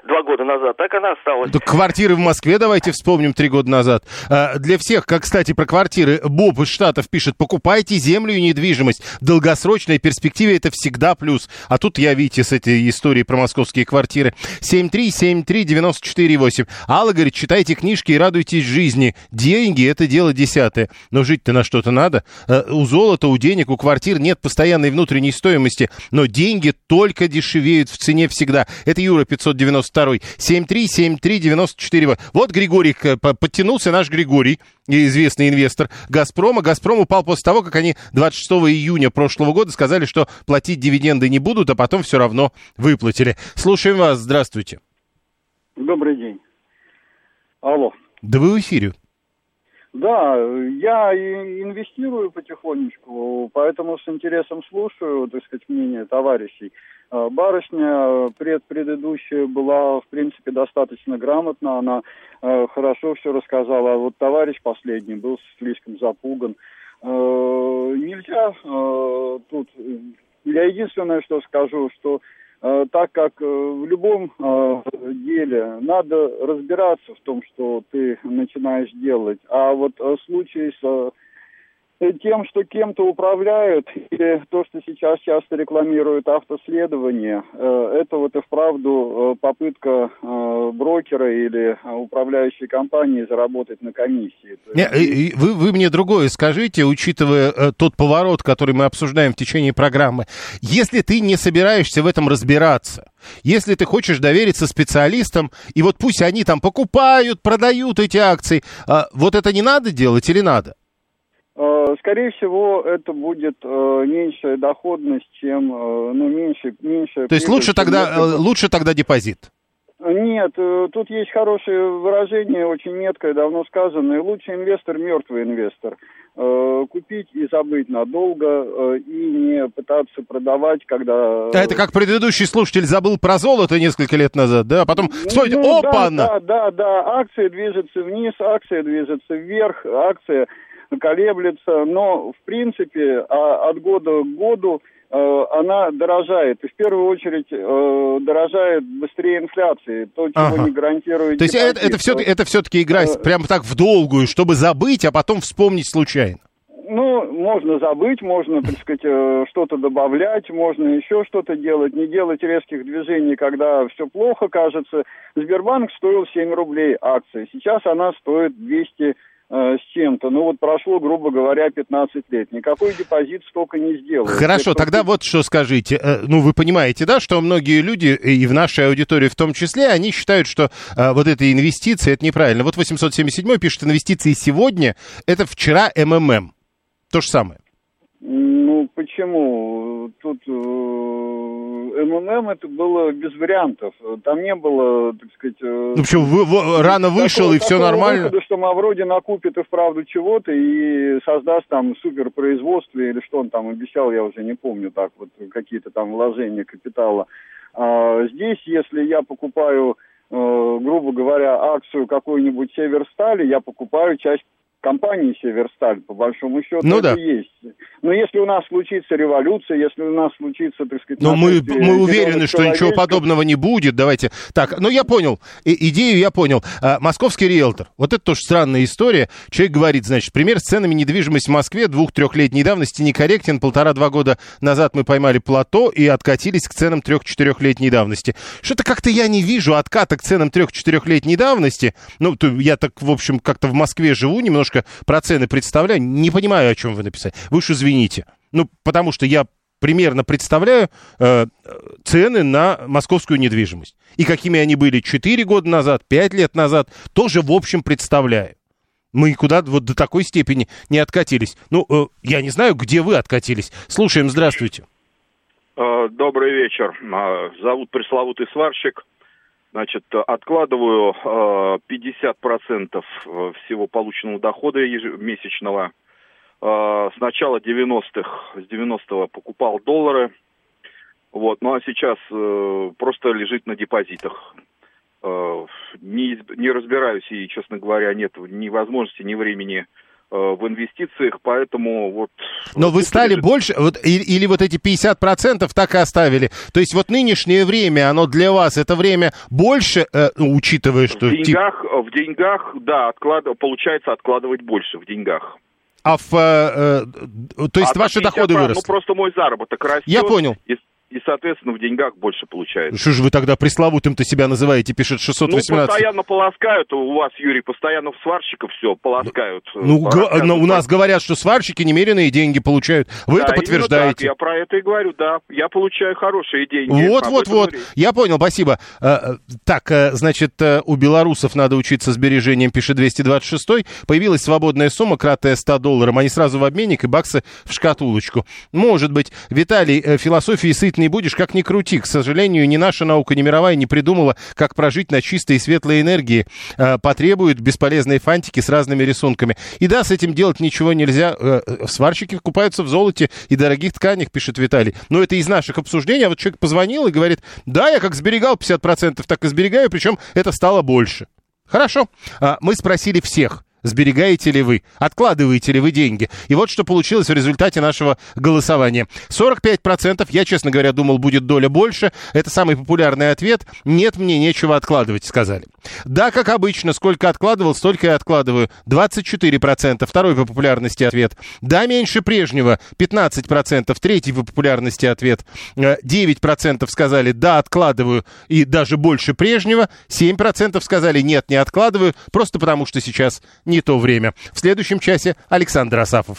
2 года назад, так она осталась. Так квартиры в Москве давайте вспомним 3 года назад. Для всех, как, кстати, про квартиры, Боб из Штатов пишет, покупайте землю и недвижимость. В долгосрочной перспективе это всегда плюс. А тут я, видите, с этой историей про московские квартиры. 7373948. Алла говорит, читайте книжки и радуйтесь жизни. Деньги. Это дело десятое. Но жить-то на что-то надо. У золота, у денег, у квартир нет постоянной внутренней стоимости. Но деньги только дешевеют в цене всегда. Это Юра 592. 7373948. Вот Григорий подтянулся, наш Григорий, известный инвестор «Газпрома». «Газпром» упал после того, как они 26 июня прошлого года сказали, что платить дивиденды не будут, а потом все равно выплатили. Слушаем вас. Здравствуйте. Добрый день. Алло. Да вы в эфире. Да, я инвестирую потихонечку, поэтому с интересом слушаю, так сказать, мнение товарищей. Барышня предыдущая была, в принципе, достаточно грамотна, она хорошо все рассказала, а вот товарищ последний был слишком запуган. Нельзя тут... Я единственное, что скажу, что так как в любом деле надо разбираться в том, что ты начинаешь делать. А вот случай с тем, что кем-то управляют, или то, что сейчас часто рекламируют автоследование, это вот и вправду попытка брокера или управляющей компании заработать на комиссии. Вы мне другое скажите, учитывая тот поворот, который мы обсуждаем в течение программы. Если ты не собираешься в этом разбираться, если ты хочешь довериться специалистам, и вот пусть они там покупают, продают эти акции, вот это не надо делать или надо? Скорее всего, это будет меньшая доходность, чем меньше. То есть лучше тогда депозит? Нет, тут есть хорошее выражение, очень меткое, давно сказанное. Лучший инвестор – мертвый инвестор. Купить и забыть надолго, и не пытаться продавать, когда... Это как предыдущий слушатель забыл про золото несколько лет назад, да? А потом вспомнил, опа-на! Да, акция движется вниз, акция движется вверх, акция... колеблется, но, в принципе, от года к году она дорожает. И в первую очередь дорожает быстрее инфляции, то, чего не гарантирует. То есть это все-таки игра прямо так в долгую, чтобы забыть, а потом вспомнить случайно? Ну, можно забыть, можно, так сказать, что-то добавлять, можно еще что-то делать, не делать резких движений, когда все плохо, кажется. Сбербанк стоил 7 рублей акции, сейчас она стоит 200 с чем-то. Ну вот прошло, грубо говоря, 15 лет. Никакой депозит столько не сделал. Хорошо, это тогда вот что скажите. Ну вы понимаете, да, что многие люди, и в нашей аудитории в том числе, они считают, что вот эти инвестиции, это неправильно. Вот 877 пишет, инвестиции сегодня, это вчера МММ. То же самое. Ну почему? Тут МММ это было без вариантов. Там не было, так сказать... Ну почему? Рано вышел и все нормально? Выхода, что Мавроди накупит и вправду чего-то и создаст там суперпроизводство или что он там обещал, я уже не помню, так вот какие-то там вложения капитала. А здесь, если я покупаю, грубо говоря, акцию какой-нибудь Северстали, я покупаю часть компании «Северсталь», по большому счету, ну, это да. Есть. Но если у нас случится революция, если у нас случится, так сказать... Но мы уверены, что ничего подобного не будет, давайте... Так, ну я понял, идею я понял. Московский риэлтор, вот это тоже странная история. Человек говорит, значит, пример с ценами недвижимости в Москве 2-3-летней давности некорректен. 1,5-2 года назад мы поймали плато и откатились к ценам 3-4-летней давности. Что-то как-то я не вижу отката к ценам 3-4-летней давности. Ну, я так, в общем, как-то в Москве живу немножко, про цены представляю, не понимаю, о чем вы написали. Вы уж извините. Ну, потому что я примерно представляю цены на московскую недвижимость. И какими они были 4 года назад, 5 лет назад, тоже, в общем, представляю. Мы никуда вот до такой степени не откатились. Ну, я не знаю, где вы откатились. Слушаем, здравствуйте. Добрый вечер. Зовут пресловутый сварщик. Значит, откладываю 50% всего полученного дохода ежемесячного. С начала 90-х, с 90-го покупал доллары. Вот, ну а сейчас просто лежит на депозитах. Не разбираюсь и, честно говоря, нет ни возможности, ни времени в инвестициях, поэтому вот... Но вы стали больше, вот, или вот эти 50% так и оставили? То есть вот нынешнее время, оно для вас, это время больше, учитывая, что... В деньгах, да, получается откладывать больше в деньгах. А в... то есть ваши доходы выросли? Ну, просто мой заработок растет. Я понял. И, соответственно, в деньгах больше получается. Что же вы тогда пресловутым-то себя называете, пишет 618. Ну, постоянно полоскают у вас, Юрий, постоянно в сварщиков все полоскают. Ну, у нас говорят, что сварщики немеренные деньги получают. Вы да, это подтверждаете. Так, я про это и говорю, да. Я получаю хорошие деньги. Вот. Я понял, спасибо. Так, значит, у белорусов надо учиться сбережением, пишет 226-й. Появилась свободная сумма, кратная $100. Они сразу в обменник и баксы в шкатулочку. Может быть. Виталий, философии сыт не будешь, как ни крути. К сожалению, ни наша наука, ни мировая не придумала, как прожить на чистой и светлой энергии. Потребуют бесполезные фантики с разными рисунками. И да, с этим делать ничего нельзя. Сварщики купаются в золоте и дорогих тканях, пишет Виталий. Но это из наших обсуждений. А вот человек позвонил и говорит, да, я как сберегал 50%, так и сберегаю, причем это стало больше. Хорошо. Мы спросили всех. Сберегаете ли вы? Откладываете ли вы деньги? И вот что получилось в результате нашего голосования. 45%, я, честно говоря, думал, будет доля больше. Это самый популярный ответ. Нет, мне нечего откладывать, сказали. Да, как обычно, сколько откладывал, столько и откладываю. 24%, второй по популярности ответ. Да, меньше прежнего, 15%, третий по популярности ответ. 9% сказали, да, откладываю, и даже больше прежнего. 7% сказали, нет, не откладываю, просто потому что сейчас не то время. В следующем часе Александр Асафов.